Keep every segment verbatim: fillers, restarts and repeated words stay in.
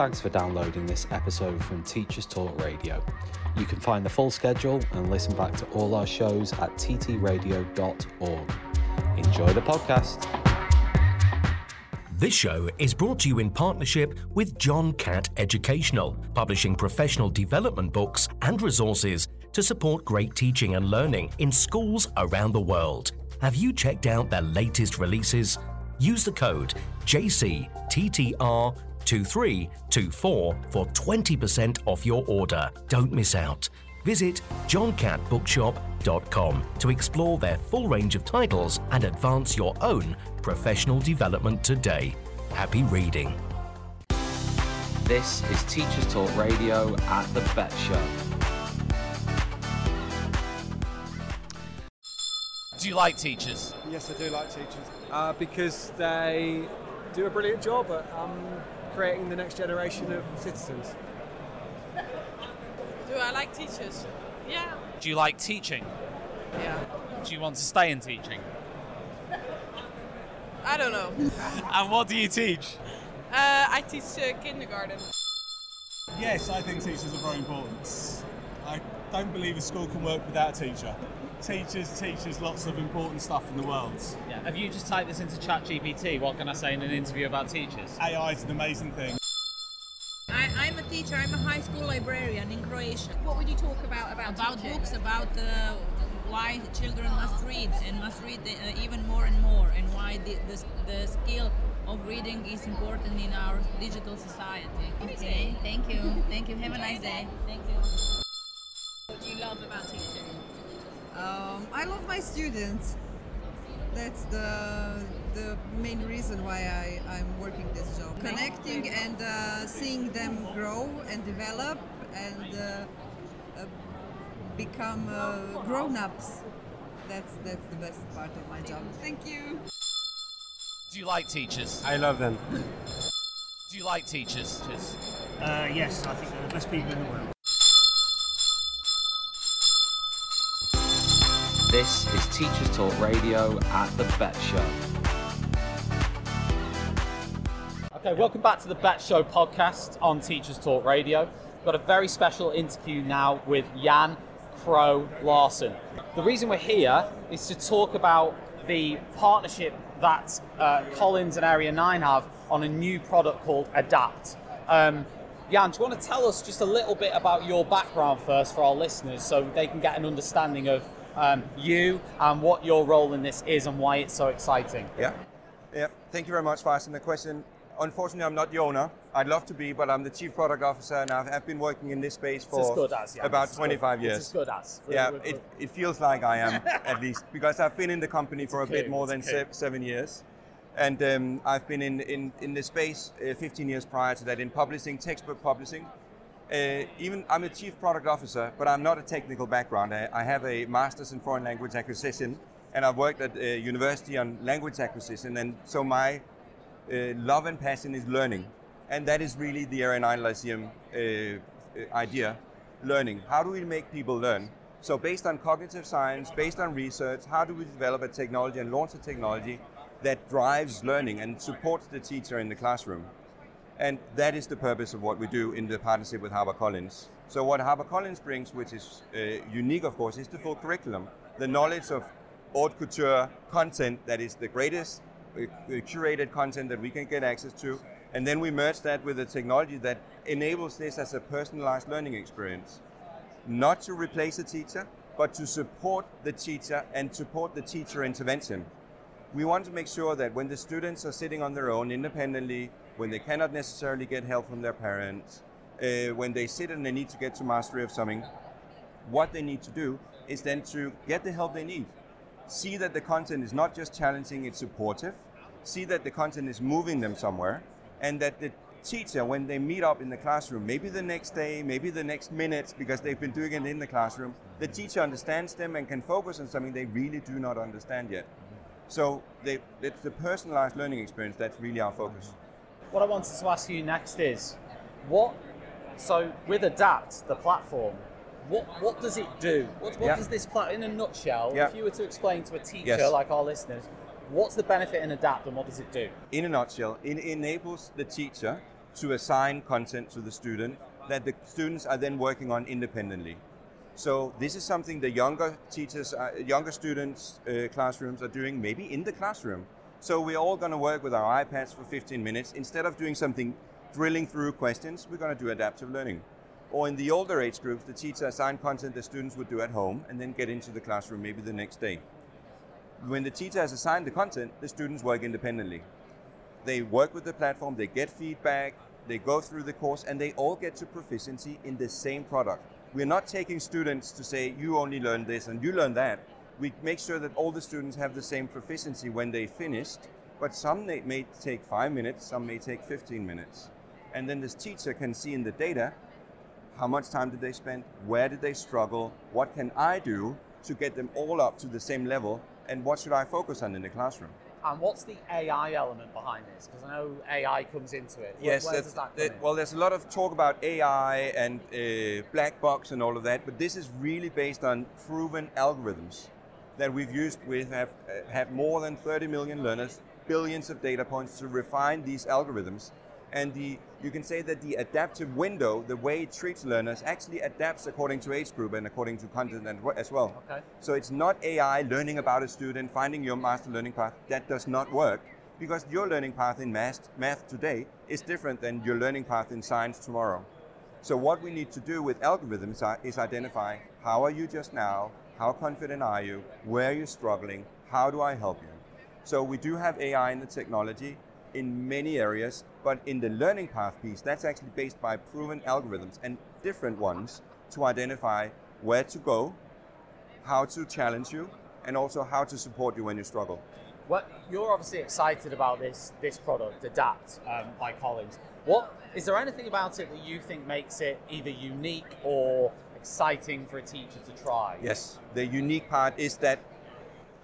thanks for downloading this episode from Teachers Talk Radio. You can find the full schedule and listen back to all our shows at t t radio dot org. Enjoy the podcast. This show is brought to you in partnership with John Catt Educational, publishing professional development books and resources to support great teaching and learning in schools around the world. Have you checked out their latest releases? Use the code J C T T R two three two four for twenty percent off your order. Don't miss out. Visit john catt bookshop dot com to explore their full range of titles and advance your own professional development today. Happy reading. This is Teachers Talk Radio at the BETT Show. Do you like teachers? Yes, I do like teachers uh, because they do a brilliant job at um, creating the next generation of citizens. Do I like teachers? Yeah. Do you like teaching? Yeah. Do you want to stay in teaching? I don't know. And what do you teach? Uh, I teach uh, kindergarten. Yes, I think teachers are very important. I don't believe a school can work without a teacher. Teachers, teachers, lots of important stuff in the world. Yeah. Have you just typed this into ChatGPT? What can I say in an interview about teachers? A I is an amazing thing. I'm a teacher, I'm a high school librarian in Croatia. What would you talk about? About, about books, about uh, why children must read and must read the, uh, even more and more, and why the, the, the skill of reading is important in our digital society. Okay, thank you. Thank you. Have a nice day. Thank you. What do you love about teaching? Um, I love my students. That's the the main reason why I, I'm working this job. Connecting and uh, seeing them grow and develop and uh, uh, become uh, grown-ups. That's that's the best part of my job. Thank you. Do you like teachers? I love them. Do you like teachers? Uh, yes, I think they're the best people in the world. This is Teachers Talk Radio at the BETT Show. Okay, welcome back to the BETT Show podcast on Teachers Talk Radio. We've got a very special interview now with Jan Krogh Larsen. The reason we're here is to talk about the partnership that uh, Collins and Area Nine have on a new product called Adapt. Um, Jan, do you want to tell us just a little bit about your background first for our listeners so they can get an understanding of Um, you and what your role in this is and why it's so exciting? Yeah, yeah. Thank you very much for asking the question. Unfortunately, I'm not the owner. I'd love to be, but I'm the Chief Product Officer, and I've, I've been working in this space for it's as good as, yeah, about it's twenty-five good. years. It's as good as. We're, yeah, we're, we're, it, it feels like I am, at least, because I've been in the company for a bit more than se- seven years. And um, I've been in, in, in the space uh, fifteen years prior to that in publishing, textbook publishing. Uh, even I'm a Chief Product Officer, but I'm not a technical background. I, I have a Master's in Foreign Language Acquisition, and I've worked at a university on language acquisition, and so my uh, love and passion is learning. And that is really the Area nine Lyceum uh, idea, learning. How do we make people learn? So based on cognitive science, based on research, how do we develop a technology and launch a technology that drives learning and supports the teacher in the classroom? And that is the purpose of what we do in the partnership with HarperCollins. So what HarperCollins brings, which is uh, unique, of course, is the full curriculum. The knowledge of haute couture content that is the greatest uh, curated content that we can get access to. And then we merge that with a technology that enables this as a personalized learning experience. Not to replace the teacher, but to support the teacher and support the teacher intervention. We want to make sure that when the students are sitting on their own independently, when they cannot necessarily get help from their parents, uh, when they sit and they need to get to mastery of something, what they need to do is then to get the help they need. See that the content is not just challenging, it's supportive. See that the content is moving them somewhere, and that the teacher, when they meet up in the classroom, maybe the next day, maybe the next minutes, because they've been doing it in the classroom, the teacher understands them and can focus on something they really do not understand yet. So they, it's the personalized learning experience that's really our focus. What I wanted to ask you next is, what, so with Adapt, the platform, what what does it do? What, what yeah. does this platform, in a nutshell, yeah. if you were to explain to a teacher yes. like our listeners, what's the benefit in Adapt and what does it do? In a nutshell, it enables the teacher to assign content to the student that the students are then working on independently. So this is something the younger teachers, uh, younger students' uh, classrooms are doing maybe in the classroom. So we're all going to work with our iPads for fifteen minutes. Instead of doing something drilling through questions, we're going to do adaptive learning. Or in the older age groups, the teacher assigned content the students would do at home and then get into the classroom maybe the next day. When the teacher has assigned the content, the students work independently. They work with the platform, they get feedback, they go through the course, and they all get to proficiency in the same product. We're not taking students to say, you only learn this and you learn that. We make sure that all the students have the same proficiency when they finished, but some may take five minutes, some may take fifteen minutes. And then this teacher can see in the data, how much time did they spend, where did they struggle, what can I do to get them all up to the same level, and what should I focus on in the classroom? And what's the A I element behind this? Because I know A I comes into it. Yes, where, where does that come that, in? Well, there's a lot of talk about A I and uh, black box and all of that, but this is really based on proven algorithms that we've used with, have, uh, have more than thirty million learners, billions of data points to refine these algorithms. And the you can say that the adaptive window, the way it treats learners, actually adapts according to age group and according to content and, as well. Okay. So it's not A I learning about a student, finding your master learning path. That does not work because your learning path in math, math today is different than your learning path in science tomorrow. So what we need to do with algorithms are, is identify how are you just now, how confident are you, where are you struggling, how do I help you? So we do have A I in the technology in many areas, but in the learning path piece, that's actually based by proven algorithms and different ones to identify where to go, how to challenge you, and also how to support you when you struggle. Well, you're obviously excited about this this product, Adapt, um, by Collins. What is there anything about it that you think makes it either unique or exciting for a teacher to try? Yes, the unique part is that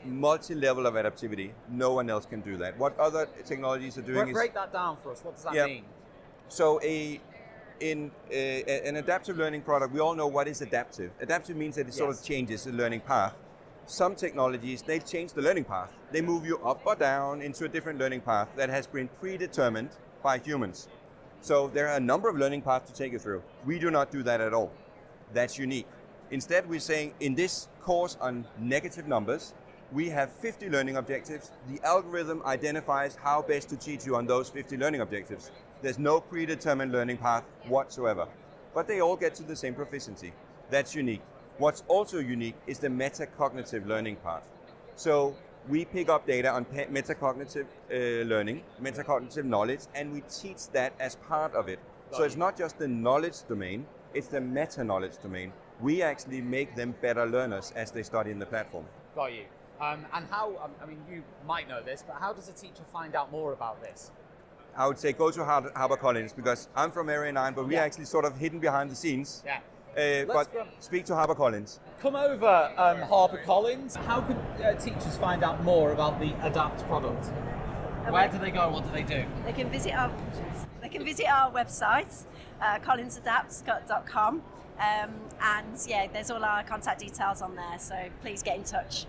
multi-level of adaptivity. No one else can do that. What other technologies are doing break is... Break that down for us. What does that yeah. mean? So a in a, an adaptive learning product, we all know what is adaptive. Adaptive means that it yes. sort of changes the learning path. Some technologies, they change the learning path. They move you up or down into a different learning path that has been predetermined by humans. So there are a number of learning paths to take you through. We do not do that at all. That's unique. Instead, we're saying in this course on negative numbers, we have fifty learning objectives. The algorithm identifies how best to teach you on those fifty learning objectives. There's no predetermined learning path whatsoever, but they all get to the same proficiency. That's unique. What's also unique is the metacognitive learning part. So we pick up data on pe- metacognitive uh, learning, metacognitive knowledge, and we teach that as part of it. So it's not just the knowledge domain, it's the meta-knowledge domain. We actually make them better learners as they study in the platform. Got you. Um, and how, I mean, you might know this, but how does a teacher find out more about this? I would say go to Har- HarperCollins, because I'm from Area Nine, but we're yeah. actually sort of hidden behind the scenes. Yeah. Uh, but go. Speak to HarperCollins. Come over, um, HarperCollins. How could uh, teachers find out more about the Adapt product? Um, Where do they go and what do they do? They can visit our, they can visit our website, uh, collins adapt dot com, um, and yeah, there's all our contact details on there, so please get in touch.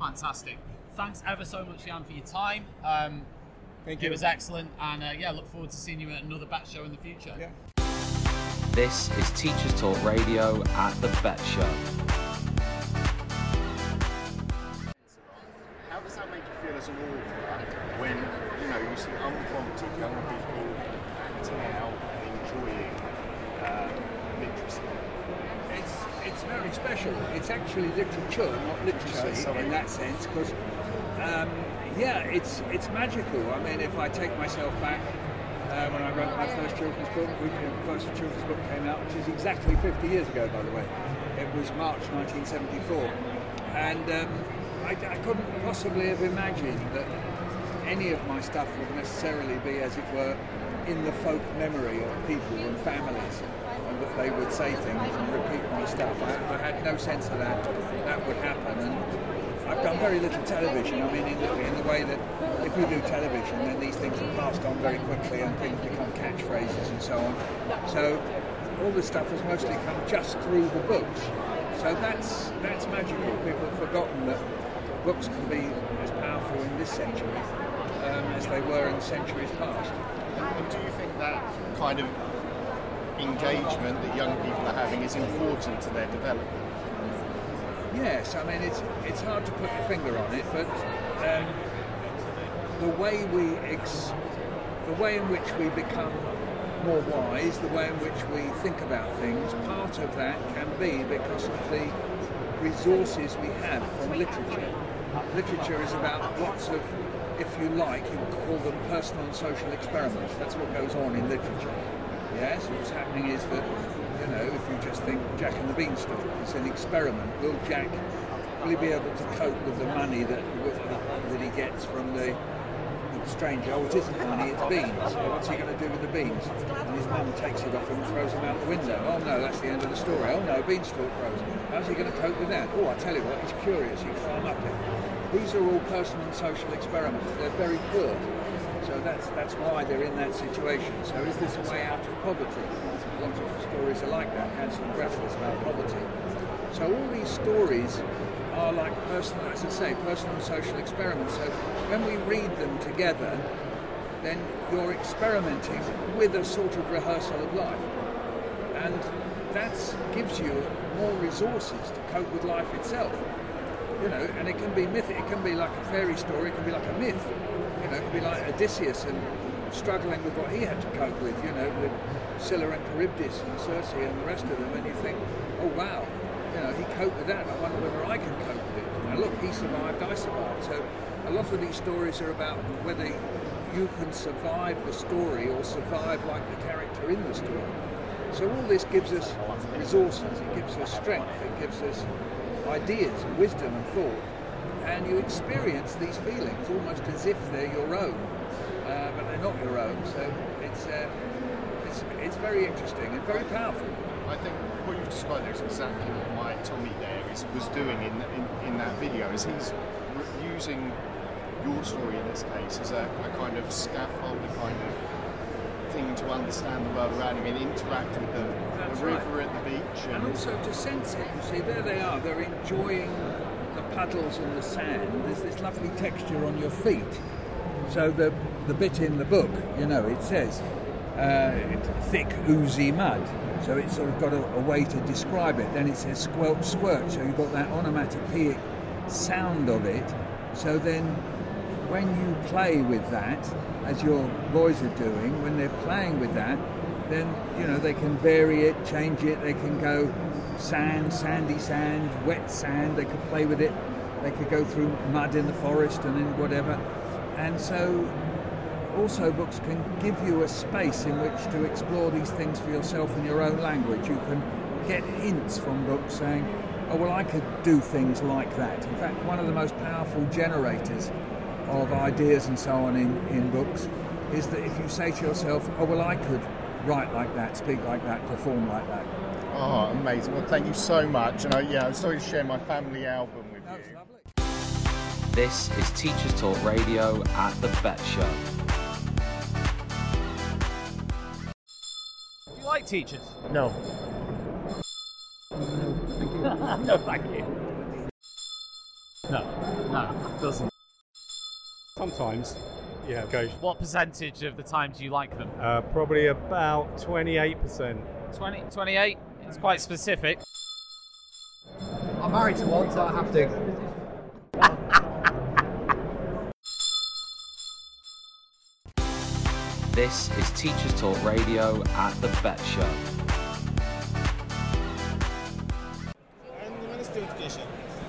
Fantastic. Thanks ever so much, Jan, for your time. Um, Thank you. It was excellent. And uh, yeah, look forward to seeing you at another BETT show in the future. Yeah. This is Teachers Talk Radio at the BETT show. How does that make you feel as a wall when, you know, you see unprompted young people acting out and enjoying uh, literacy? It's It's very special. It's actually literature, not literacy, in that sense. Because, um, yeah, it's it's magical. I mean, if I take myself back uh, when I wrote my first children's book, the first children's book came out, which is exactly fifty years ago, by the way. It was March nineteen seventy-four, and um, I, I couldn't possibly have imagined that any of my stuff would necessarily be, as it were, in the folk memory of people and families. That they would say things and repeat my stuff. I, I had no sense of that. That would happen. And I've done very little television. I mean, in the, in the way that if you do television, then these things are passed on very quickly and things become catchphrases and so on. So all this stuff has mostly come just through the books. So that's that's magical. People have forgotten that books can be as powerful in this century um, as they were in centuries past. And do you think that kind of engagement that young people are having is important to their development? Yes, I mean, it's it's hard to put your finger on it, but um, the way we ex- the way in which we become more wise, the way in which we think about things, part of that can be because of the resources we have from literature. Literature is about lots of, if you like, you could call them personal and social experiments. That's what goes on in literature. Yes, what's happening is that, you know, if you just think Jack and the Beanstalk, it's an experiment. Will Jack, will he be able to cope with the money that that he gets from the, the stranger? Oh, it isn't money, it's beans. So what's he going to do with the beans? And his mum takes it off him and throws them out the window. Oh no, that's the end of the story. Oh no, Beanstalk grows. How's he going to cope with that? Oh, I tell you what, he's curious, he climbs up it. These are all personal and social experiments. They're very good. So that's that's why they're in that situation. So is this a way out of poverty? Lots of stories are like that. Hansel and Gretel is about poverty. So all these stories are like personal, as I say, personal and social experiments. So when we read them together, then you're experimenting with a sort of rehearsal of life. And that gives you more resources to cope with life itself. You know, and it can be mythic, it can be like a fairy story, it can be like a myth. You know, it could be like Odysseus and struggling with what he had to cope with, you know, with Scylla and Charybdis and Circe and the rest of them, and you think, oh wow, you know, he coped with that, I wonder whether I can cope with it. Now look, he survived, I survived. So a lot of these stories are about whether you can survive the story or survive like the character in the story. So all this gives us resources, it gives us strength, it gives us ideas and wisdom and thought. And you experience these feelings almost as if they're your own, uh, but they're not your own. So it's, uh, it's it's very interesting and very powerful. I think what you've described there is exactly what my Tommy there is, was doing in, in in that video. Is he's using your story in this case as a, a kind of scaffold, a kind of thing to understand the world around him and interact with the, the river right. at the beach, and, and also to sense it. You see, there they are. They're enjoying the puddles and the sand. There's this lovely texture on your feet. So the the bit in the book, you know, it says uh, thick oozy mud, so it's sort of got a, a way to describe it. Then it says squelch squirt, so you've got that onomatopoeic sound of it. So then when you play with that, as your boys are doing, when they're playing with that, then, you know, they can vary it, change it, they can go sand, sandy sand, wet sand, they could play with it, they could go through mud in the forest and then whatever. And so also books can give you a space in which to explore these things for yourself in your own language. You can get hints from books saying, oh well, I could do things like that. In fact, one of the most powerful generators of ideas and so on in, in books is that if you say to yourself, oh well, I could write like that, speak like that, perform like that. Oh, amazing. Well, thank you so much. And I, yeah, I'm sorry to share my family album with that you. Lovely. This is Teachers Talk Radio at the BETT Show. Do you like teachers? No. No, thank you. No, no, it doesn't. Sometimes. Yeah, okay. What percentage of the time do you like them? Uh, probably about twenty-eight percent. twenty, twenty-eight? It's quite specific. I'm married to one, so I have to. This is Teachers Talk Radio at the BETT Show. I'm the Minister of Education.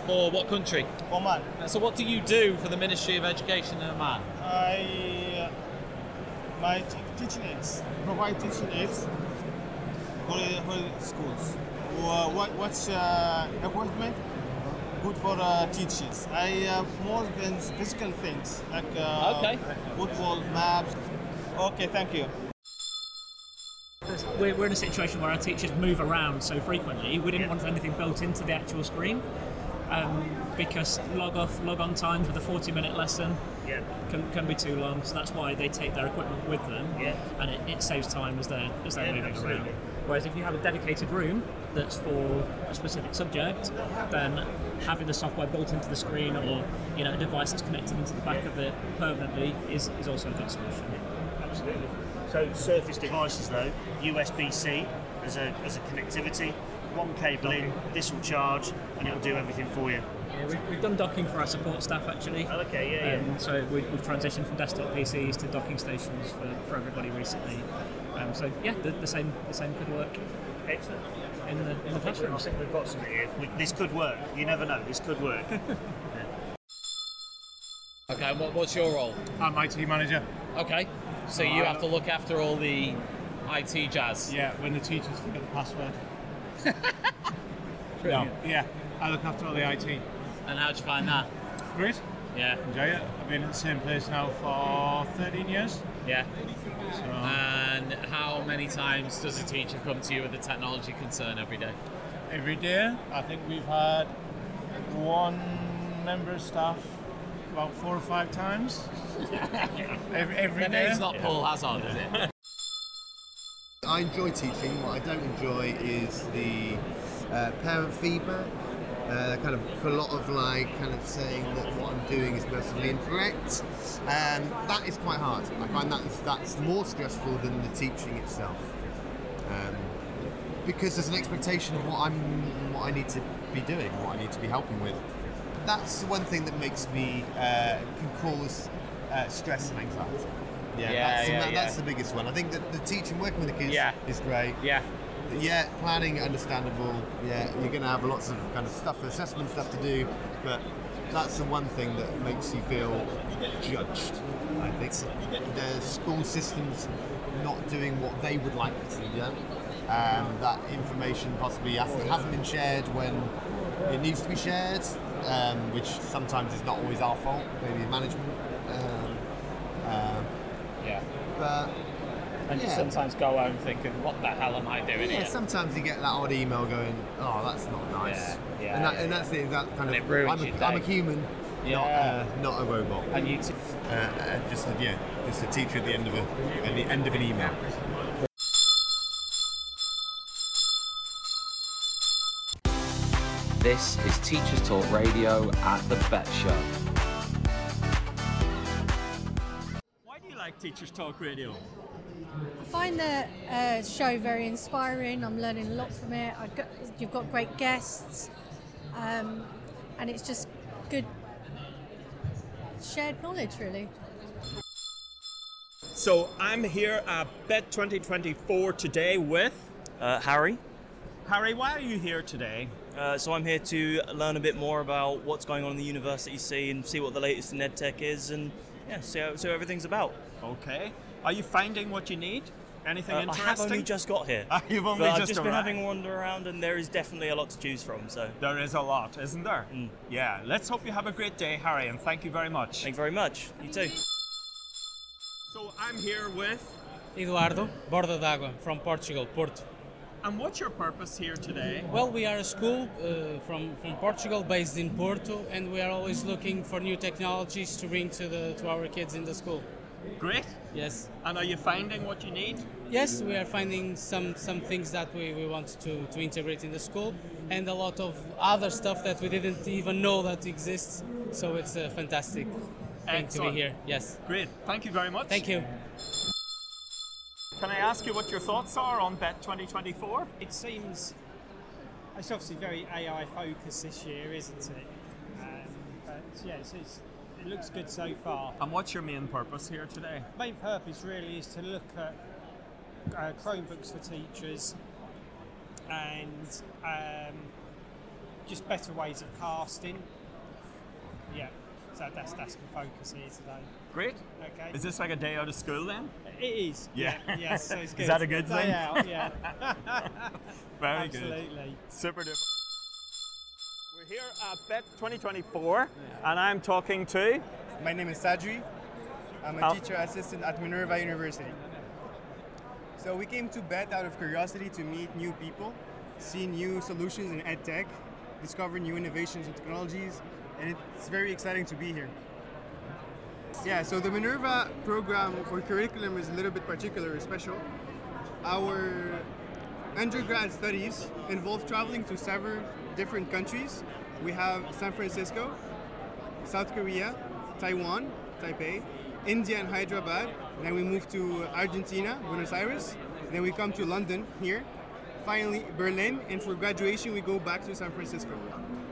For what country? Oman. So what do you do for the Ministry of Education in Oman? I, uh, my t- teaching aids, provide teaching aids for whole schools. Uh, what, what's uh, equipment? Good for uh, teachers. I have uh, more than physical things, like uh, okay. football, maps. Okay, thank you. We're, we're in a situation where our teachers move around so frequently, we didn't want anything built into the actual screen. Um, because log off, log on times with a forty minute lesson yeah. can can be too long, so that's why they take their equipment with them, yeah. and it, it saves time as they're, as they're yeah, moving absolutely. around. Whereas if you have a dedicated room that's for a specific subject, then having the software built into the screen or, you know, a device that's connected into the back yeah. of it permanently is, is also a good solution. Yeah, absolutely. So Surface devices though, U S B-C as a as a connectivity, one cable in, this will charge and it'll do everything for you. Yeah, we've, we've done docking for our support staff actually. Oh, okay, yeah, um, yeah. So we've, we've transitioned from desktop P Cs to docking stations for, for everybody recently. Um, so yeah, the, the same the same could work. Excellent. In the in the classroom, I think we've got something here. We, this could work. You never know. This could work. yeah. Okay. What, what's your role? I'm I T manager. Okay. So uh, you have to look after all the I T jazz. Yeah. When the teachers forget the password. no. Yeah. I look after all the I T. And how'd you find that? Great. Yeah. Enjoy it. I've been at the same place now for thirteen years. Yeah. So. And how many times does a teacher come to you with a technology concern every day? Every day, I think we've had one member of staff about four or five times. every every the day. It's not Paul Hazard, is it? I enjoy teaching. What I don't enjoy is the uh, parent feedback. Uh, kind of a lot of like kind of saying that what I'm doing is massively incorrect. Um, that is quite hard. I find that is, that's more stressful than the teaching itself, um, because there's an expectation of what I'm, what I need to be doing, what I need to be helping with. That's the one thing that makes me uh, can cause uh, stress and anxiety. Yeah, yeah, that's, yeah, that, yeah, that's the biggest one. I think that the teaching, working with the kids, yeah. is great. Yeah. Yeah, planning, understandable. Yeah, you're going to have lots of kind of stuff, assessment stuff to do, but that's the one thing that makes you feel judged. I think the school system's not doing what they would like to do. Yeah? Um, that information possibly hasn't been shared when it needs to be shared, um, which sometimes is not always our fault, maybe management. Um, uh, yeah. But... And yeah. you sometimes go home thinking, what the hell am I doing yeah, here? Yeah, sometimes you get that odd email going, oh, that's not nice. Yeah, yeah, and, that, yeah. and that's it, that kind and of, it I'm, a, I'm a human, yeah. not, uh, not a robot. And you t- uh, uh, just, a, yeah, just a teacher at the end of, a, at the end of an email. This is Teachers Talk Radio at the BETT Show. Why do you like Teachers Talk Radio? I find the uh, show very inspiring. I'm learning a lot from it. I've got, you've got great guests, um, and it's just good shared knowledge, really. So I'm here at BETT twenty twenty-four today with uh, Harry. Harry, why are you here today? Uh, so I'm here to learn a bit more about what's going on in the university scene, and see what the latest in EdTech is, and yeah, see how, see what everything's about. Okay. Are you finding what you need? Anything uh, interesting? I have only just got here. You've only just I've just arrived. Been having a wander around, and there is definitely a lot to choose from. So there is a lot, isn't there? Mm. Yeah. Let's hope you have a great day, Harry, and thank you very much. Thank you very much. You too. So I'm here with Eduardo Borda d'Água from Portugal, Porto. And what's your purpose here today? Well, we are a school uh, from, from Portugal, based in Porto, and we are always looking for new technologies to bring to the to our kids in the school. Great. Yes. And are you finding what you need? Yes, we are finding some, some things that we, we want to, to integrate in the school, and a lot of other stuff that we didn't even know that exists. So it's a fantastic thing Excellent. To be here. Yes. Great. Thank you very much. Thank you. Can I ask you what your thoughts are on BETT twenty twenty-four? It seems it's obviously very A I focused this year, isn't it? Um, but yeah, it's, it's It looks good so far. And what's your main purpose here today? Main purpose really is to look at uh, Chromebooks for teachers and um, just better ways of casting. Yeah, so that's that's the focus here today. Great. Okay. Is this like a day out of school then? It is. Yeah. yeah, yeah so it's good. Is that a good thing? Day out, yeah. Very Absolutely. Good. Absolutely. Super duper. We're here at BETT twenty twenty-four, yeah. and I'm talking to... My name is Sadri. I'm a oh. teacher assistant at Minerva University. So we came to BETT out of curiosity to meet new people, see new solutions in EdTech, discover new innovations and technologies, and it's very exciting to be here. Yeah, so the Minerva program or curriculum is a little bit particular, special. Our undergrad studies involve traveling to several different countries we have San Francisco, South Korea, Taiwan, Taipei, India and Hyderabad. Then we move to Argentina, Buenos Aires. Then we come to London here. Finally, Berlin. And for graduation, we go back to San Francisco.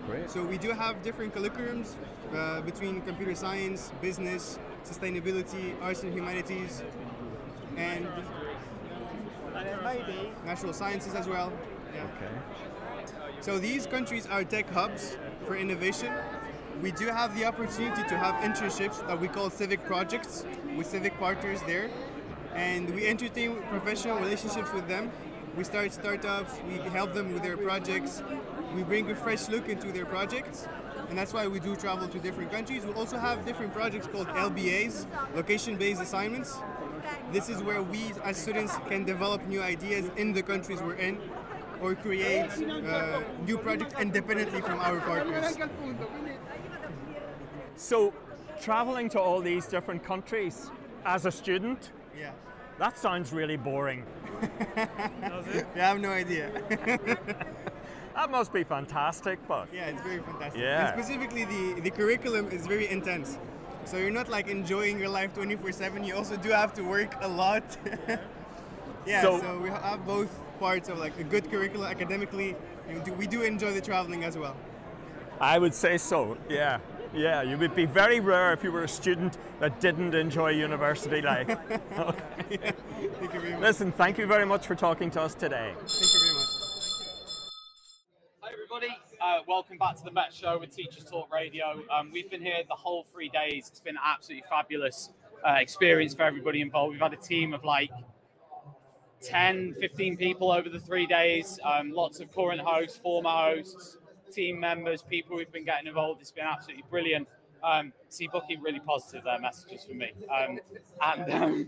Great. So we do have different curriculums uh, between computer science, business, sustainability, arts and humanities, and natural sciences as well. Yeah. Okay. So these countries are tech hubs for innovation. We do have the opportunity to have internships that we call civic projects with civic partners there, and we entertain professional relationships with them. We start startups, we help them with their projects, we bring a fresh look into their projects, and that's why we do travel to different countries. We also have different projects called L B As, location-based assignments. This is where we, as students, can develop new ideas in the countries we're in, or create uh, new projects independently from our partners. So, traveling to all these different countries as a student, yeah, that sounds really boring. Does it? Yeah, I have no idea. That must be fantastic, but... Yeah, it's very fantastic. Yeah. And specifically, the, the curriculum is very intense. So you're not like enjoying your life twenty-four seven, you also do have to work a lot. Yeah, so, so we have both parts of like a good curriculum academically, and we do enjoy the traveling as well. I would say so, yeah. Yeah, you would be very rare if you were a student that didn't enjoy university life. Okay. Yeah, thank you very much. Listen, thank you very much for talking to us today. Thank you very much. Hi everybody, uh, welcome back to the BETT Show with Teachers Talk Radio. Um, we've been here the whole three days. It's been an absolutely fabulous uh, experience for everybody involved. We've had a team of like ten, fifteen people over the three days, um, lots of current hosts, former hosts, team members, people who've been getting involved. It's been absolutely brilliant. Um, see, Bucky really positive there, messages for me. Um, and um,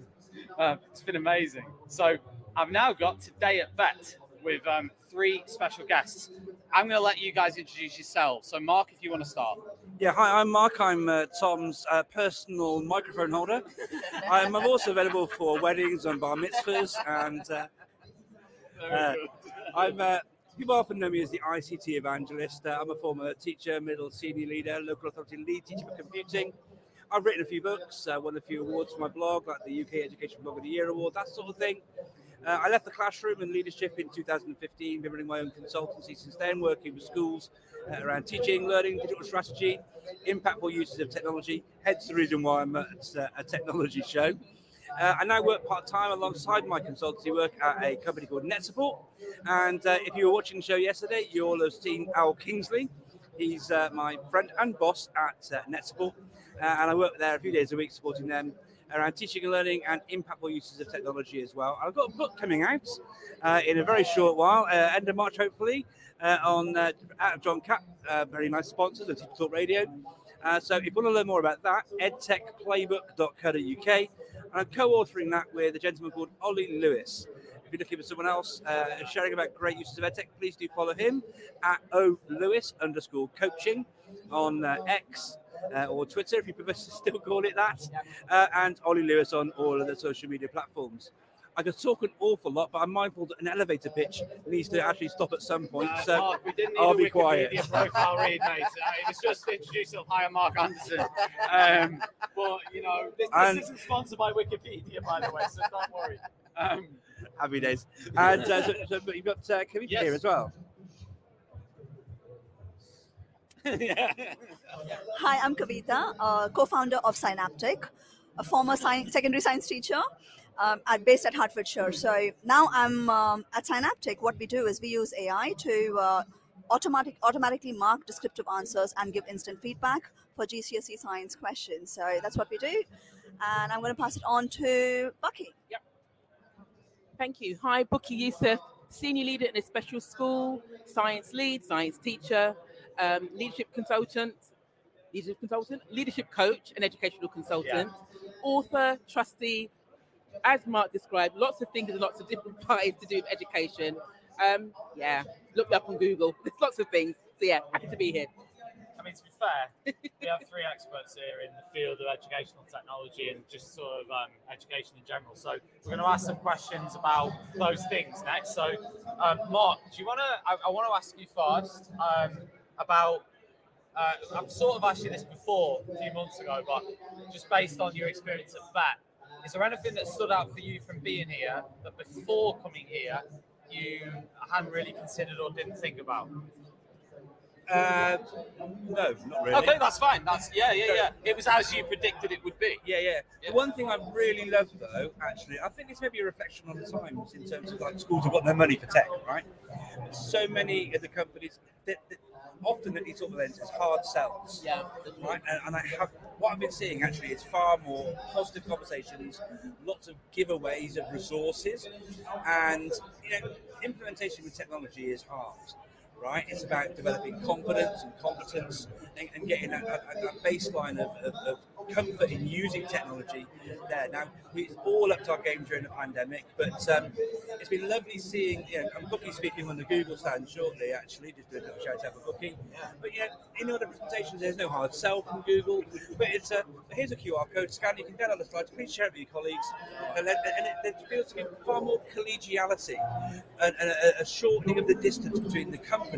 uh, it's been amazing. So I've now got Today at BETT with um, three special guests. I'm going to let you guys introduce yourselves. So Mark, if you want to start. Yeah, hi, I'm Mark. I'm uh, Tom's uh, personal microphone holder. I'm, I'm also available for weddings and bar mitzvahs. And uh, uh, I'm... Uh, People often know me as the I C T evangelist. Uh, I'm a former teacher, middle senior leader, local authority lead teacher for computing. I've written a few books, uh, won a few awards for my blog, like the U K Education Blog of the Year Award, that sort of thing. Uh, I left the classroom and leadership in two thousand fifteen, been running my own consultancy since then, working with schools uh, around teaching, learning, digital strategy, impactful uses of technology, hence the reason why I'm at uh, a technology show. Uh, I now work part-time alongside my consultancy work at a company called NetSupport. And uh, if you were watching the show yesterday, you all have seen Al Kingsley. He's uh, my friend and boss at uh, NetSupport. Uh, and I work there a few days a week supporting them around teaching and learning and impactful uses of technology as well. I've got a book coming out uh, in a very short while, uh, end of March hopefully, uh, on uh, out of John Catt, uh, very nice sponsors of Teacher Talk Radio. Uh, so if you want to learn more about that, edtech playbook dot co dot uk. I'm co-authoring that with a gentleman called Ollie Lewis. If you're looking for someone else uh, sharing about great uses of edtech, please do follow him at olewis underscore coaching on uh, X uh, or Twitter, if you prefer to still call it that, uh, and Ollie Lewis on all of the social media platforms. I could talk an awful lot, but I'm mindful that an elevator pitch needs to actually stop at some point, uh, so Mark, we didn't need I'll a be Wikipedia quiet. Profile read, mate. Uh, it was just to introduce yourself. Hi, I'm Mark Anderson. Um, but, you know, this, this isn't sponsored by Wikipedia, by the way, so don't worry. Um, Happy days. And uh, so, so, but you've got uh, Kavita yes. here as well. Yeah. Hi, I'm Kavita, uh, co-founder of Synaptic, a former science, secondary science teacher. Um, I'm based at Hertfordshire. So now I'm um, at Synaptic. What we do is we use A I to uh, automatic, automatically mark descriptive answers and give instant feedback for G C S E science questions. So that's what we do. And I'm going to pass it on to Bucky. Yep. Thank you. Hi, Bucky Yusuf, senior leader in a special school, science lead, science teacher, um, leadership consultant, leadership consultant, leadership coach, and educational consultant, yeah. Author, trustee. As Mark described, lots of things and lots of different parties to do with education. Um, yeah, look up on Google. There's lots of things. So yeah, happy to be here. I mean, to be fair, we have three experts here in the field of educational technology and just sort of um, education in general. So we're going to ask some questions about those things next. So um, Mark, do you want to? I, I want to ask you first um, about Uh, I've sort of asked you this before a few months ago, but just based on your experience at B E T T, is there anything that stood out for you from being here that before coming here you hadn't really considered or didn't think about? Uh, no, not really. Okay, that's fine. That's yeah, yeah, yeah. It was as you predicted it would be. Yeah, yeah. yeah. The one thing I really love, though, actually, I think it's maybe a reflection on the times in terms of like schools have got no money for tech, right? So many of the companies that, that often at these sort of events it's hard sells. Yeah. Right. And, and I have what I've been seeing actually is far more positive conversations, lots of giveaways of resources, and you know, implementation with technology is hard. Right, it's about developing confidence and competence and, and getting a, a, a baseline of, of, of comfort in using technology there. Now, we all upped our game during the pandemic, but um, it's been lovely seeing, you know, and Bucky's speaking on the Google stand shortly, actually, just doing a little shout out for Bucky. But yeah, in other presentations, there's no hard sell from Google, but it's a, here's a Q R code scan, you can get on the slides, please share it with your colleagues. And, let, and it, there feels to be far more collegiality and, and a, a shortening of the distance between the company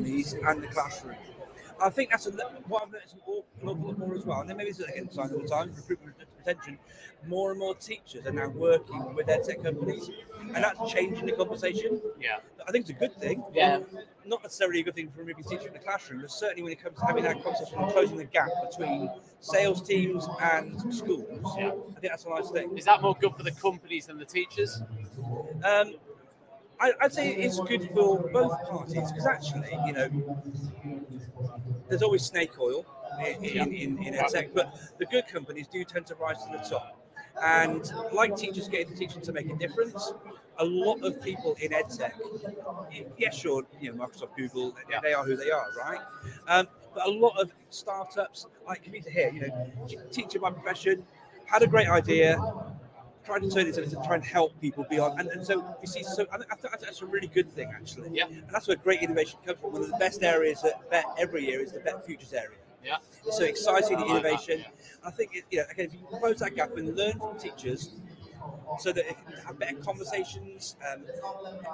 and the classroom. I think that's a, what I've noticed an awful lot more as well, and then maybe it's like inside all the time, recruitment and retention, more and more teachers are now working with their tech companies, and that's changing the conversation. Yeah. I think it's a good thing. Yeah. Not necessarily a good thing for removing teachers in the classroom, but certainly when it comes to having that conversation and closing the gap between sales teams and schools, yeah. I think that's a nice thing. Is that more good for the companies than the teachers? Um, I, I'd say it's good for both parties because actually, you know, there's always snake oil in, in, in, in EdTech, but the good companies do tend to rise to the top. And like teachers getting to teaching to make a difference, a lot of people in EdTech, yeah, sure, you know, Microsoft, Google, yeah. they are who they are, right? Um, but a lot of startups like Kavita here, you know, teacher by profession, had a great idea, try to turn this into try and help people beyond, and, and so you see. So I think that's a really good thing, actually. Yeah. And that's where great innovation comes from. One of the best areas that BETT every year is the BETT Futures area. Yeah. It's so exciting, the innovation. Like that, yeah. I think it, you know, again, if you close that gap and learn from teachers, so that it can have better conversations, um,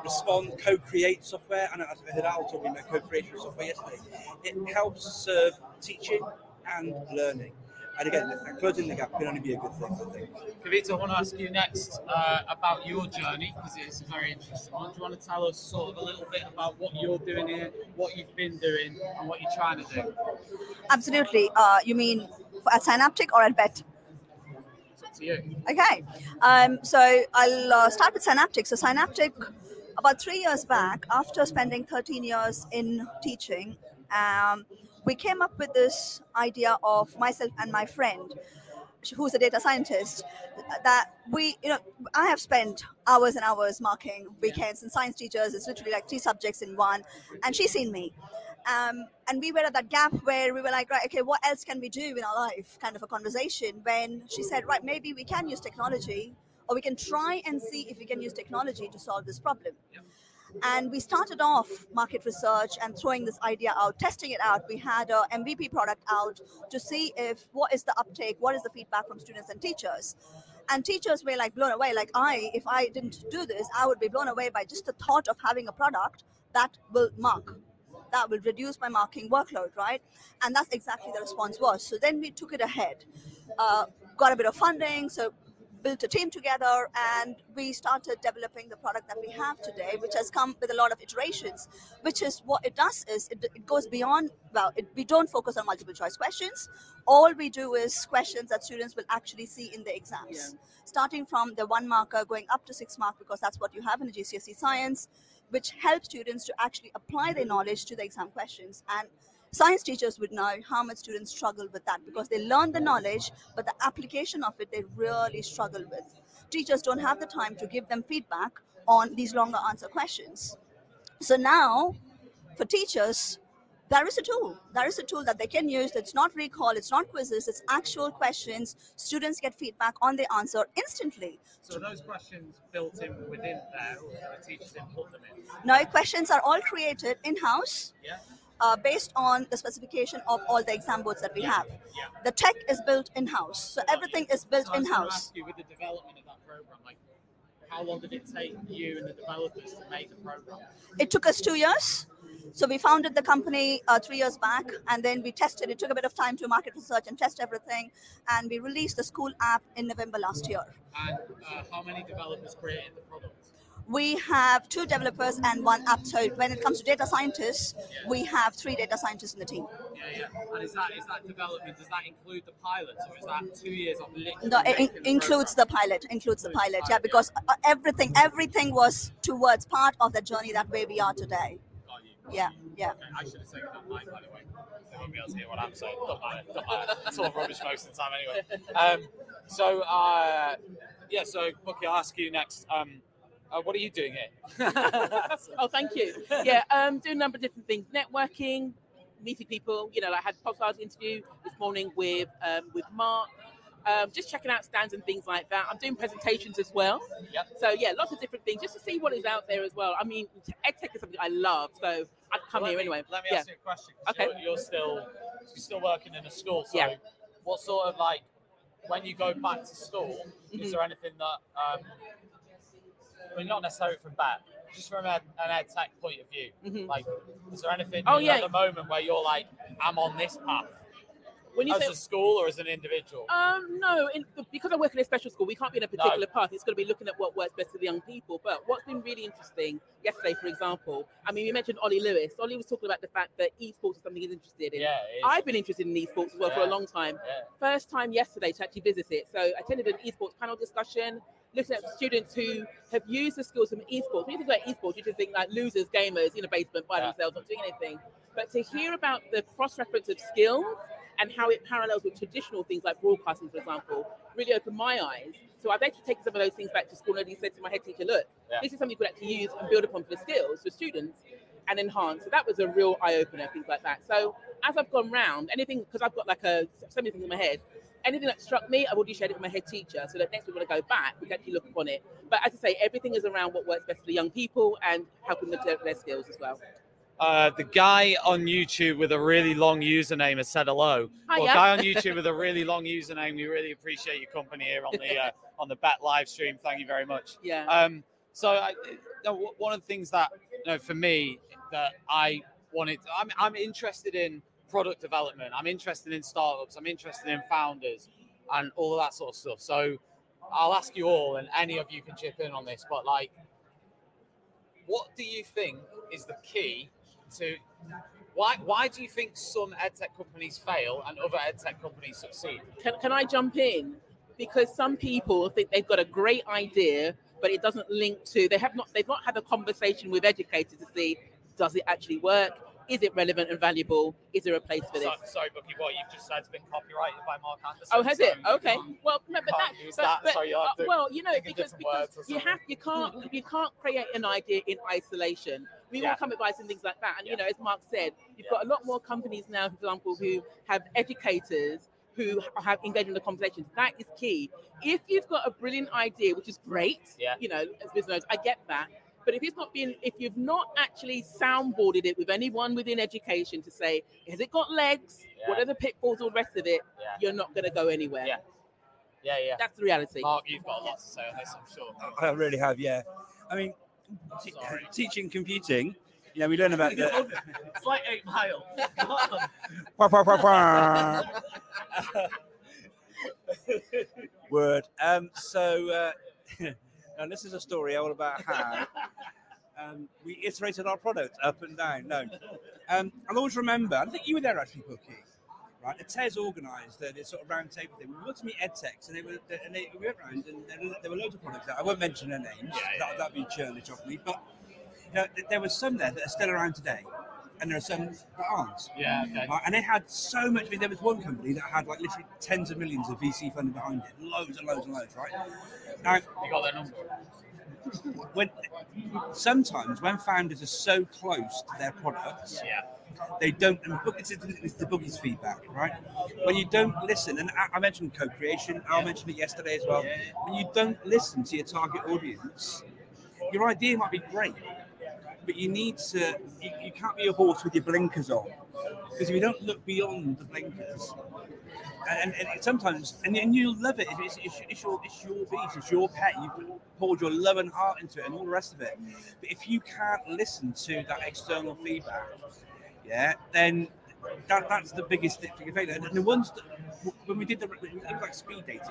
respond, co-create software. And I heard Al talking about co-creation of software yesterday. It helps serve teaching and learning. And again, closing the gap can only be a good thing, I think. Kavita, I want to ask you next uh, about your journey, because it's a very interesting one. Do you want to tell us sort of a little bit about what you're doing here, what you've been doing, and what you're trying to do? Absolutely. Uh, you mean at Synaptic or at BETT? It's up to you. Okay. Um, so I'll uh, start with Synaptic. So Synaptic, about three years back, after spending thirteen years in teaching, um, we came up with this idea of myself and my friend, who's a data scientist, that we, you know, I have spent hours and hours marking weekends and science teachers. It's literally like three subjects in one. And she's seen me. Um, and we were at that gap where we were like, right, okay, what else can we do in our life? Kind of a conversation when she said, right, maybe we can use technology, or we can try and see if we can use technology to solve this problem. Yeah. And we started off market research and throwing this idea out, testing it out. We had a M V P product out to see if what is the uptake, what is the feedback from students and teachers. And teachers were like blown away. Like I, if I didn't do this, I would be blown away by just the thought of having a product that will mark, that will reduce my marking workload, right? And that's exactly the response was. So then we took it ahead, uh, got a bit of funding. So built a team together, and we started developing the product that we have today, which has come with a lot of iterations, which is what it does is it, it goes beyond, well, it, we don't focus on multiple choice questions. All we do is questions that students will actually see in the exams, yeah. starting from the one marker going up to six mark, because that's what you have in the G C S E science, which helps students to actually apply their knowledge to the exam questions. And science teachers would know how much students struggle with that, because they learn the knowledge, but the application of it, they really struggle with. Teachers don't have the time to give them feedback on these longer answer questions. So now, for teachers, there is a tool. There is a tool that they can use that's not recall, it's not quizzes, it's actual questions. Students get feedback on the answer instantly. So are those questions built in within there, or the teachers input them in? No, questions are all created in-house. Yeah. Uh, based on the specification of all the exam boards that we have. Yeah. The tech is built in-house, so everything is built so in-house. I was going to ask you, with the development of that program, like, how long did it take you and the developers to make the program? It took us two years. So we founded the company uh, three years back, and then we tested. It took a bit of time to market research and test everything, and we released the school app in November last year. And uh, how many developers created the product? We have two developers and one app. So when it comes to data scientists, yeah. we have three data scientists in the team. Yeah, yeah. And is that is that development? Does that include the pilot, or is that two years of literally? No, it in, the includes program? the pilot. Includes the pilot. Yeah, because everything everything was towards part of the journey that way we are today. Yeah, yeah. Okay, I should have taken that mic, by the way. They won't be able to hear what I'm saying. Don't matter. Don't matter. It's all rubbish most of the time, anyway. Um, so, uh, yeah. So, Bucky, I'll ask you next. Um, uh, what are you doing here? Oh, thank you. Yeah, um, doing a number of different things: networking, meeting people. You know, I had a podcast interview this morning with um, with Mark. Um, just checking out stands and things like that. I'm doing presentations as well. Yep. So, yeah, lots of different things just to see what is out there as well. I mean, EdTech is something I love, so I'd come well, here me, anyway. Let me yeah. ask you a question. Okay. You're, you're, still, you're still working in a school, so yeah. what sort of, like, when you go back to school, mm-hmm. is there anything that, um, well, not necessarily from that, just from an EdTech point of view, mm-hmm. like, is there anything oh, yeah. at the moment where you're like, I'm on this path? When you as say, a school or as an individual? Um, no, in, because I work in a special school, we can't be in a particular no. path. It's going to be looking at what works best for the young people. But what's been really interesting yesterday, for example, I mean, you mentioned Ollie Lewis. Ollie was talking about the fact that esports is something he's interested in. Yeah, I've been interested in esports as well yeah. for a long time. Yeah. First time yesterday to actually visit it. So I attended an esports panel discussion, looking at students who have used the skills from esports. When you think about esports, you just think like losers, gamers in a basement by yeah. themselves, not doing anything. But to hear about the cross-reference of skills and how it parallels with traditional things like broadcasting, for example, really opened my eyes. So I've actually taken some of those things back to school and I said to my head teacher, look, yeah. this is something you could actually use and build upon for the skills for students and enhance. So that was a real eye-opener, things like that. So as I've gone round, anything, because I've got like a, so many things in my head, anything that struck me, I've already shared it with my head teacher. So that next we want to go back, we can actually look upon it. But as I say, everything is around what works best for the young people and helping them develop their skills as well. Uh, the guy on YouTube with a really long username has said hello. Hi, well, yeah. guy on YouTube with a really long username, we really appreciate your company here on the uh, on the BETT live stream. Thank you very much. Yeah. Um. So I, you know, one of the things that you know, for me that I wanted, I'm I'm interested in product development. I'm interested in startups. I'm interested in founders and all of that sort of stuff. So I'll ask you all, and any of you can chip in on this. But like, what do you think is the key? To why why do you think some EdTech companies fail and other EdTech companies succeed? Can, can I jump in? Because some people think they've got a great idea, but it doesn't link to they have not they've not had a conversation with educators to see does it actually work? Is it relevant and valuable? Is there a place for this? Sorry, sorry Bucky, what you've just said has been copyrighted by Mark Anderson. Oh, has so it? Okay. Well, no, but that, use but, that. But, sorry, you have to well, you know, because because you have you can't you can't create an idea in isolation. We yeah. all come advice and things like that. And yeah. you know, as Mark said, you've yeah. got a lot more companies now, for example, who have educators who have engaged in the conversations. That is key. If you've got a brilliant idea, which is great, yeah. you know, as business owners, I get that. But if it's not been, if you've not actually soundboarded it with anyone within education to say, has it got legs? Yeah. What are the pitfalls or the rest of it? Yeah. You're not going to go anywhere. Yeah, yeah, yeah. That's the reality. Mark, you've got a lot to say on this, I'm sure. I really have, yeah. I mean, t- teaching computing, you know, we learn about the... It's like eight mile. Word. Um, so... Uh, Now, this is a story all about how um, we iterated our product up and down. No, um, I'll always remember, I think you were there actually, Bucky, right? The TES organised uh, this sort of round table thing. We went to meet EdTechs, and, they were, and they, we went round, and there were loads of products there. I won't mention their names, yeah, yeah, that, that'd be churlish of me, but you know, there were some there that are still around today, and there are some that aren't. Yeah, okay. Right? And they had so much, I mean, there was one company that had like literally tens of millions of V C funding behind it, loads and loads and loads, right? Now, you got their number. When, sometimes when founders are so close to their products, yeah. they don't, and it's, it's the Buggy's feedback, right? When you don't listen, and I mentioned co-creation, I yeah. mentioned it yesterday as well, yeah. when you don't listen to your target audience, your idea might be great, but you need to, you, you can't be a horse with your blinkers on, because if you don't look beyond the blinkers, And, and, and sometimes, and, and you love it. It's, it's, it's your, it's your beast. It's your pet. You've poured your love and heart into it, and all the rest of it. But if you can't listen to that external feedback, yeah, then that, that's the biggest thing. And the ones that, when we did the like speed dating,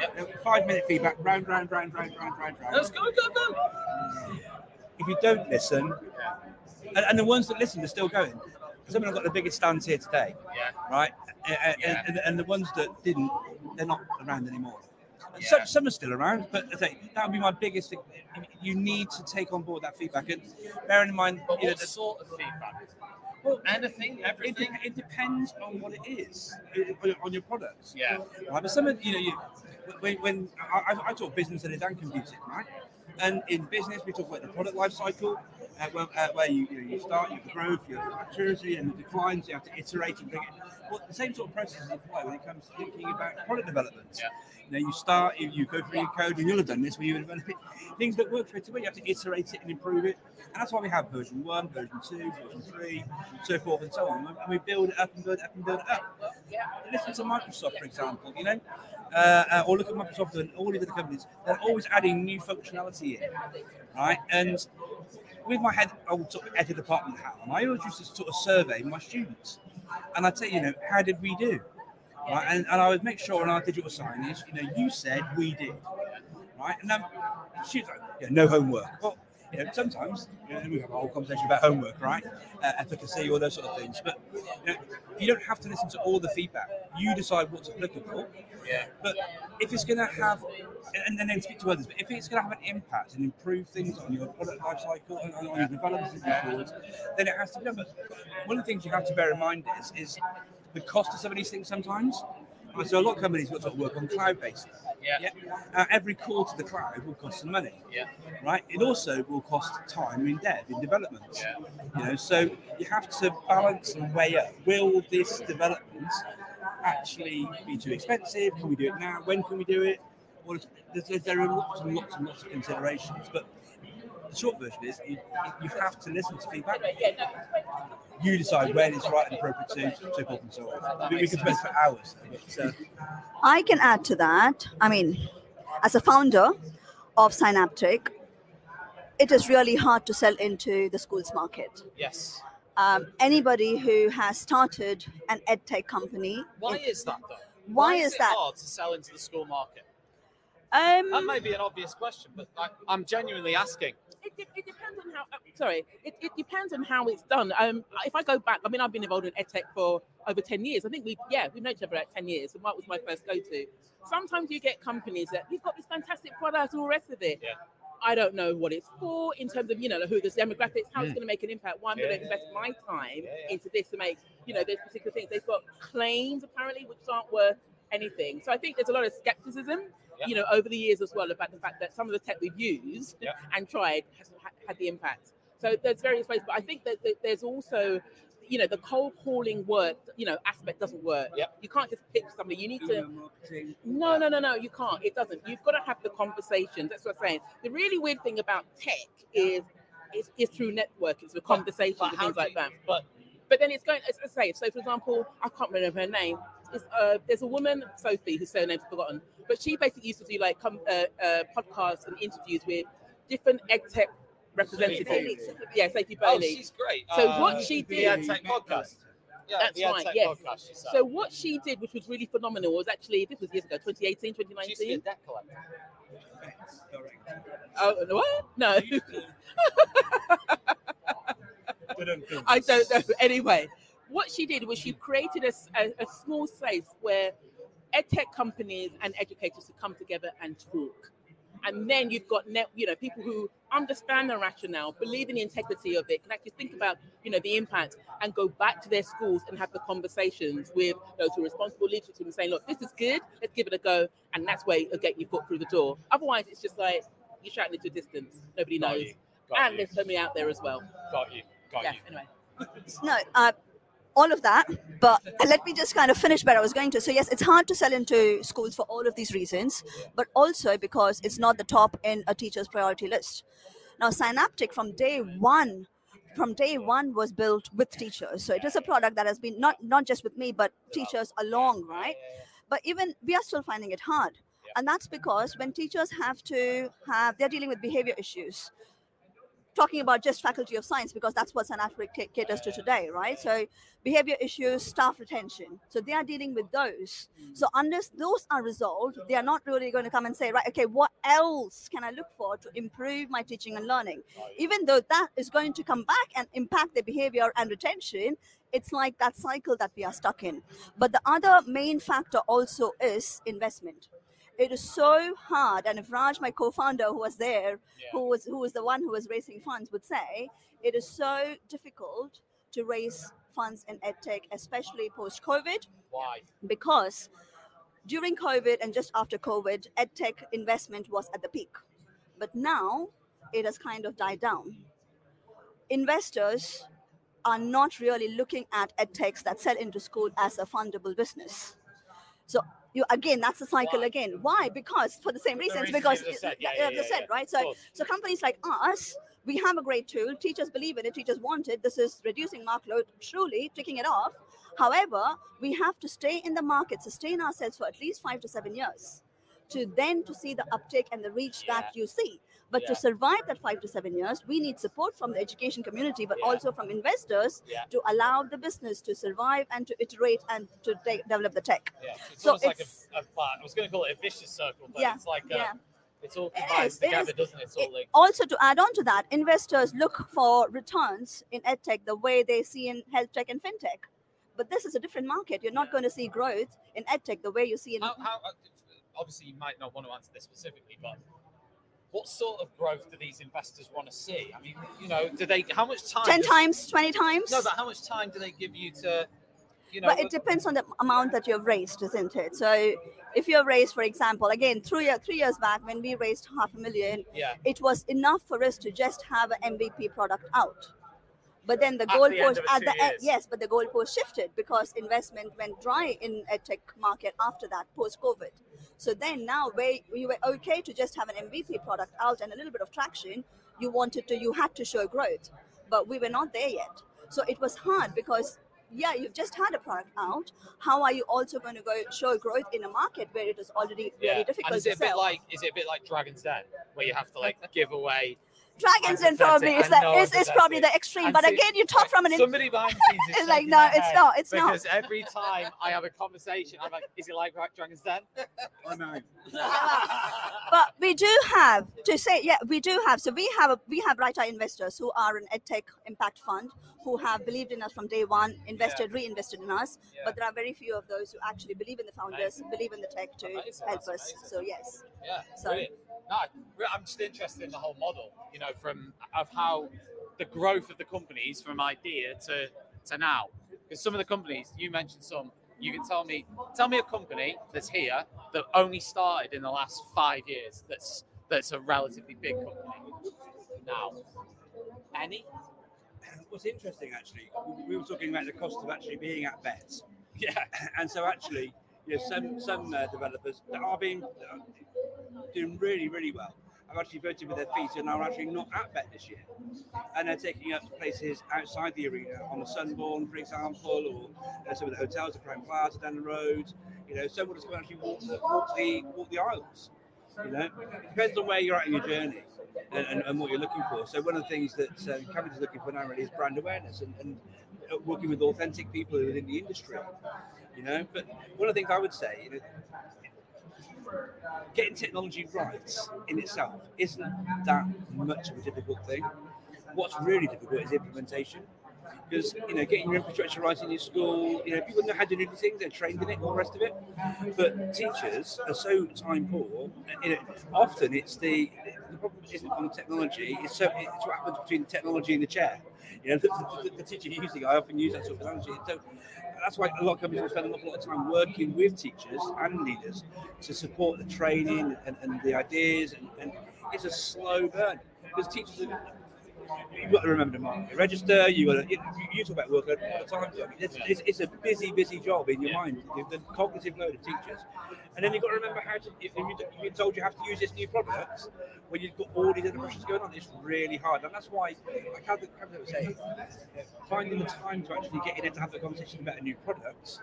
yep. five minute feedback, round, round, round, round, round, round, round. Let's go, go, go. If you don't listen, and, and the ones that listen, they're still going. Someone got the biggest stands here today, yeah. right? And, yeah. and, and the ones that didn't, they're not around anymore. Yeah. Some, some are still around, but that would be my biggest thing. You need to take on board that feedback. And bearing in mind... But you what know, sort of feedback? Well, anything, everything. It, it depends on what it is, on your products. Yeah. Right? But some of, you know, you, when, when I, I talk business and computing, right? And in business, we talk about the product life cycle, uh, where, uh, where you, you, know, you start, your growth, your maturity, and the declines. You have to iterate and bring it. Well, the same sort of processes apply when it comes to thinking about product development. Yeah. You know, you start, you, you go through your code, and you'll have done this where you develop it. Things that work straight away, you have to iterate it and improve it. And that's why we have version one, version two, version three, so forth and so on. And we build it up and build it up and build it up. Yeah. Listen to Microsoft, for example, you know, uh, uh, or look at Microsoft and all these other companies. They're always adding new functionality in, right? And with my head, I would sort of head of department hat on. I always used to sort of survey my students, and I'd say, you know, how did we do? Right? And, and I would make sure on our digital signage, you know, you said we did, right? And then she's like, yeah, no homework. Well, you know, sometimes you know, we have a whole conversation about homework, right? Uh, efficacy, all those sort of things. But you know, you don't have to listen to all the feedback. You decide what's applicable. Yeah. But if it's going to have, and, and then speak to others. But if it's going to have an impact and improve things on your product life cycle and on your development records, then it has to be done. But one of the things you have to bear in mind is is the cost of some of these things sometimes. So a lot of companies will sort of work on cloud basis. Yeah. yeah. Uh, every call to the cloud will cost some money. Yeah. Right. It also will cost time in dev, in development. Yeah. You know, so you have to balance and weigh up: will this development actually be too expensive? Can we do it now? When can we do it? Well, there's, there are lots and lots and lots of considerations. But the short version is you, you have to listen to feedback. You decide when it's right and appropriate to, so forth and so on. We can spend for hours. So. I can add to that. I mean, as a founder of Synaptic, it is really hard to sell into the schools market. Yes. Um, anybody who has started an edtech company. Why it, is that though? Why, why is, is it that hard to sell into the school market? Um, that may be an obvious question, but I, I'm genuinely asking. It, it, it depends on how. Sorry, it, it depends on how it's done. Um, if I go back, I mean, I've been involved in edtech for over ten years. I think we, yeah, we've known each other about ten years. And Mark was my first go-to. Sometimes you get companies that we've got this fantastic product, all the rest of it. Yeah. I don't know what it's for in terms of, you know, who the demographics, how mm. it's going to make an impact. Why I'm yeah, going to invest yeah, my time yeah, yeah. into this to make, you know, those particular things. They've got claims apparently which aren't worth anything. So I think there's a lot of skepticism. Yep. You know, over the years as well, about the fact that some of the tech we've used yep. and tried hasn't ha- had the impact. So there's various ways, but I think that, that there's also, you know, the cold calling work, you know, aspect doesn't work. Yep. You can't just pitch something. You need to. No, no, no, no. You can't. It doesn't. You've got to have the conversations. That's what I'm saying. The really weird thing about tech is it's, it's through networking, it's through conversations and things like that. But but then it's going. As I say, so for example, I can't remember her name. Is, uh, there's a woman, Sophie, whose surname's forgotten, but she basically used to do like com- uh, uh, podcasts and interviews with different edtech representatives. Sophie yeah, Sophie Bailey. Oh, she's great. So uh, what she did, the edtech podcast. Yeah, that's the right. Yes. Podcast, so what she did, which was really phenomenal, was actually this was years ago, twenty eighteen, twenty nineteen. She used to be a debt collector. Oh, what? No. I don't know. Anyway. What she did was she created a, a, a small space where edtech companies and educators could come together and talk. And then you've got net, you know, people who understand the rationale, believe in the integrity of it, can actually think about, you know, the impact and go back to their schools and have the conversations with those who are responsible leadership and saying, look, this is good, let's give it a go. And that's where you'll get your foot through the door. Otherwise, it's just like you're shouting into distance. Nobody got knows. You, and you. There's so many out there as well. Got you. Got yeah, you. Anyway. No, uh, all of that, but let me just kind of finish where I was going to. So yes, it's hard to sell into schools for all of these reasons, but also because it's not the top in a teacher's priority list. Now, Synaptic from day one from day one was built with teachers. So it is a product that has been not, not just with me, but teachers along, right? But even we are still finding it hard. And that's because when teachers have to have, they're dealing with behavior issues. Talking about just Faculty of Science, because that's what Synaptic caters to today, right? So behavior issues, staff retention. So they are dealing with those. So unless those are resolved, they are not really going to come and say, right, okay, what else can I look for to improve my teaching and learning? Even though that is going to come back and impact their behavior and retention, it's like that cycle that we are stuck in. But the other main factor also is investment. It is so hard, and if Raj, my co-founder, who was there, yeah. who was who was the one who was raising funds, would say, it is so difficult to raise funds in EdTech, especially post-COVID. Why? Because during COVID and just after COVID, EdTech investment was at the peak. But now it has kind of died down. Investors are not really looking at EdTechs that sell into school as a fundable business. So you, again, that's the cycle Why? again. Why? Because for the same the reasons, reason because you said, yeah, yeah, yeah, yeah, right? So, so companies like us, we have a great tool. Teachers believe in it. Teachers want it. This is reducing mark load, truly ticking it off. However, we have to stay in the market, sustain ourselves for at least five to seven years to then to see the uptake and the reach yeah. that you see. But yeah. to survive that five to seven years, we need support from the education community, but yeah. also from investors yeah. to allow the business to survive and to iterate and to de- develop the tech. Yeah. So it's, so it's like a, a, I was going to call it a vicious circle, but yeah. it's like a, yeah. it's all combined it is, together, it doesn't it? It's all it, linked. Also, to add on to that, investors look for returns in EdTech the way they see in health tech and fintech. But this is a different market. You're not yeah. going to see growth in EdTech the way you see in. How, how, obviously, you might not want to answer this specifically, but what sort of growth do these investors want to see? I mean, you know, do they, how much time? ten does, times, twenty times? No, but how much time do they give you to, you know? But it depends on the amount that you've raised, isn't it? So if you've raised, for example, again, three, three years back when we raised half a million, yeah. it was enough for us to just have an M V P product out. But then the goalpost at the end, yes, but the goalpost shifted because investment went dry in EdTech market after that, post-COVID. So then now where you were okay to just have an M V P product out and a little bit of traction, you wanted to, you had to show growth, but we were not there yet. So it was hard because, yeah, you've just had a product out. How are you also going to go show growth in a market where it is already yeah. really difficult and is it to a sell? Bit like, is it a bit like Dragon's Den, where you have to like give away? Dragon's Den probably is that is, is probably the extreme, and but see, again, you talk from an somebody behind me is like, no, it's not, it's not. Because every time I have a conversation, I'm like, is it like Dragon's Den? Oh no. But we do have to say, yeah, we do have. So we have a, we have right our investors who are an EdTech impact fund who have believed in us from day one, invested, yeah. reinvested in us. Yeah. But there are very few of those who actually believe in the founders, amazing. Believe in the tech to amazing. Help amazing. Us. So yes. Yeah. So. Brilliant. No, I'm just interested in the whole model. You know, from of how the growth of the companies from idea to, to now. Because some of the companies, you mentioned some, you can tell me, tell me a company that's here that only started in the last five years that's that's a relatively big company now. Any? What's interesting, actually, we were talking about the cost of actually being at BETT. Yeah. And so actually, you know, some, some uh, developers that are being uh, doing really, really well. I've actually voted with their feet and are actually not at BETT this year. And they're taking up places outside the arena, on the Sunborn, for example, or uh, some of the hotels, the Crown Plaza down the road. You know, someone has to actually walk the, walk the walk the aisles. You know, it depends on where you're at in your journey and, and, and what you're looking for. So one of the things that um, Kavita is looking for now really is brand awareness and, and working with authentic people within the industry. You know, but one of the things I would say, you know, getting technology right in itself isn't that much of a difficult thing. What's really difficult is implementation, because you know, getting your infrastructure right in your school, you know, people know how to do these things, they're trained in it, all the rest of it. But teachers are so time poor. You know, often it's the the problem isn't on the technology. It's so it's what happens between the technology and the chair. You know, the, the, the, the teacher using. I often use that sort of analogy. So, that's why a lot of companies will spend an awful lot of time working with teachers and leaders to support the training and, and the ideas, and, and it's a slow burn because teachers are you've got to remember to market register. You got to, you, you talk about workload all the time. So I mean, it's, yeah. it's, it's a busy, busy job in your yeah. mind. The, the cognitive load of teachers, and then you've got to remember how to. If, if you, you're told you have to use this new product, when you've got all these other pressures going on, it's really hard. And that's why, like how Kavita was saying, finding the time to actually get in and to have the conversation about a new product.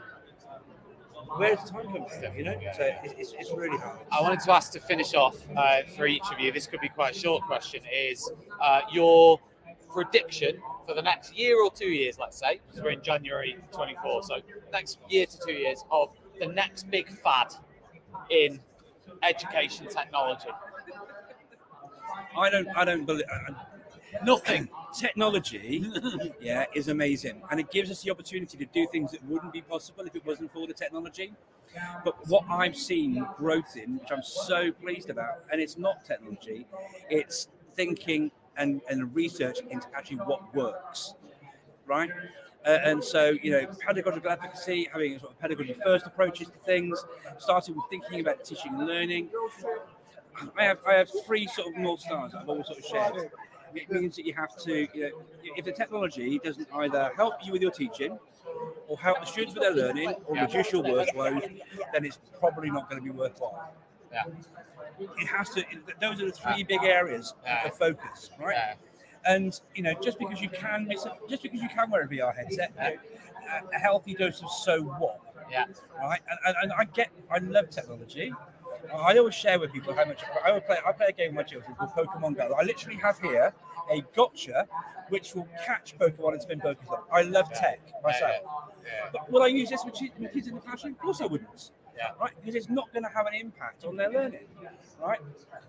Where does time come from, you know? So it's, it's really hard. I wanted to ask to finish off uh, for each of you. This could be quite a short question. Is uh, your prediction for the next year or two years, let's say, because we're in January twenty-four, so next year to two years of the next big fad in education technology? I don't. I don't believe. I, Nothing. Technology, yeah, is amazing, and it gives us the opportunity to do things that wouldn't be possible if it wasn't for the technology. But what I've seen growth in, which I'm so pleased about, and it's not technology, it's thinking and, and research into actually what works, right? Uh, and so, you know, pedagogical advocacy, having sort of pedagogical first approaches to things, starting with thinking about teaching and learning. I have, I have three sort of North Stars that I've all sort of shared. It means that you have to, you know, if the technology doesn't either help you with your teaching or help the students with their learning or yeah. reduce your workload, then it's probably not going to be worthwhile. Yeah. It has to, those are the three big areas yeah. of focus, right? Yeah. And, you know, just because you can miss it, just because you can wear a V R headset, yeah. you know, a healthy dose of so what? Yeah. Right? And, and I get, I love technology. I always share with people how much I would play. I play a game with my children called Pokemon Go. I literally have here a gotcha which will catch Pokemon and spin Pokemon. I love yeah. tech myself. Yeah, yeah. Yeah. But will I use this with kids in the classroom? Of course I wouldn't. Yeah. Right? Because it's not going to have an impact on their learning. Right?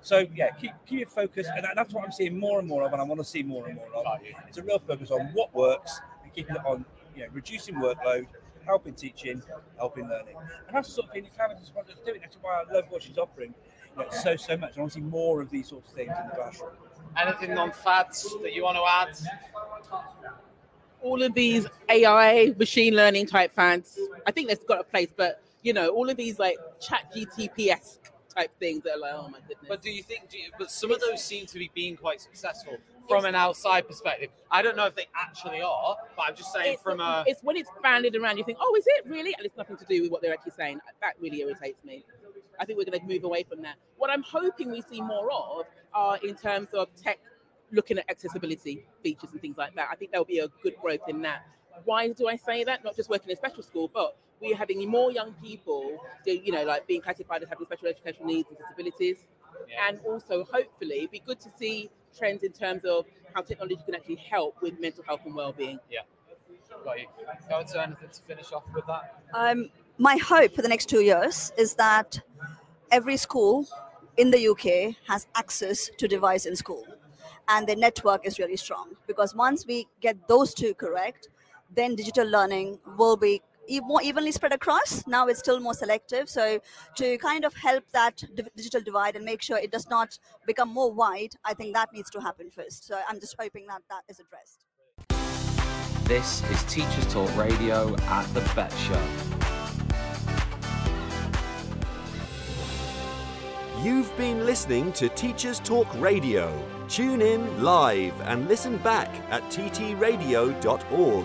So, yeah, keep, keep your focus. And that's what I'm seeing more and more of, and I want to see more and more of. It's a real focus on what works and keeping it on, you know, reducing workload, helping teaching, helping learning. And that's the sort of thing that Kavita is doing. That's why I love what she's offering, you know, so, so much. I want to see more of these sorts of things in the classroom. Anything on fads that you want to add? All of these A I, machine learning type fads, I think that's got a place, but, you know, all of these, like, chat G P T-esque type things that are like, oh, my goodness. But do you think, do you, but some of those seem to be being quite successful from an outside perspective. I don't know if they actually are, but I'm just saying it's, from a... It's when it's banded around, you think, oh, is it really? And it's nothing to do with what they're actually saying. That really irritates me. I think we're going to move away from that. What I'm hoping we see more of are in terms of tech looking at accessibility features and things like that. I think there'll be a good growth in that. Why do I say that? Not just working in special school, but we're having more young people, you know, like being classified as having special educational needs and disabilities. Yeah. And also, hopefully, it'd be good to see trends in terms of how technology can actually help with mental health and well-being. Yeah, got you. Go into anything to finish off with that. Um, my hope for the next two years is that every school in the U K has access to device in school, and the network is really strong. Because once we get those two correct, then digital learning will be more evenly spread across. Now it's still more selective. So to kind of help that digital divide and make sure it does not become more wide, I think that needs to happen first. So I'm just hoping that that is addressed. This is Teachers Talk Radio at the BETT Show. You've been listening to Teachers Talk Radio. Tune in live and listen back at t t radio dot org.